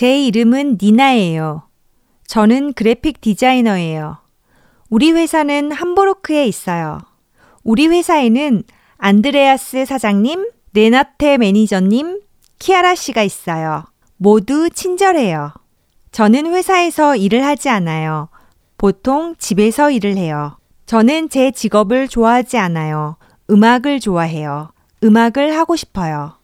제 이름은 니나예요. 저는 그래픽 디자이너예요. 우리 회사는 함부르크에 있어요. 우리 회사에는 안드레아스 사장님, 레나테 매니저님, 키아라 씨가 있어요. 모두 친절해요. 저는 회사에서 일을 하지 않아요. 보통 집에서 일을 해요. 저는 제 직업을 좋아하지 않아요. 음악을 좋아해요. 음악을 하고 싶어요.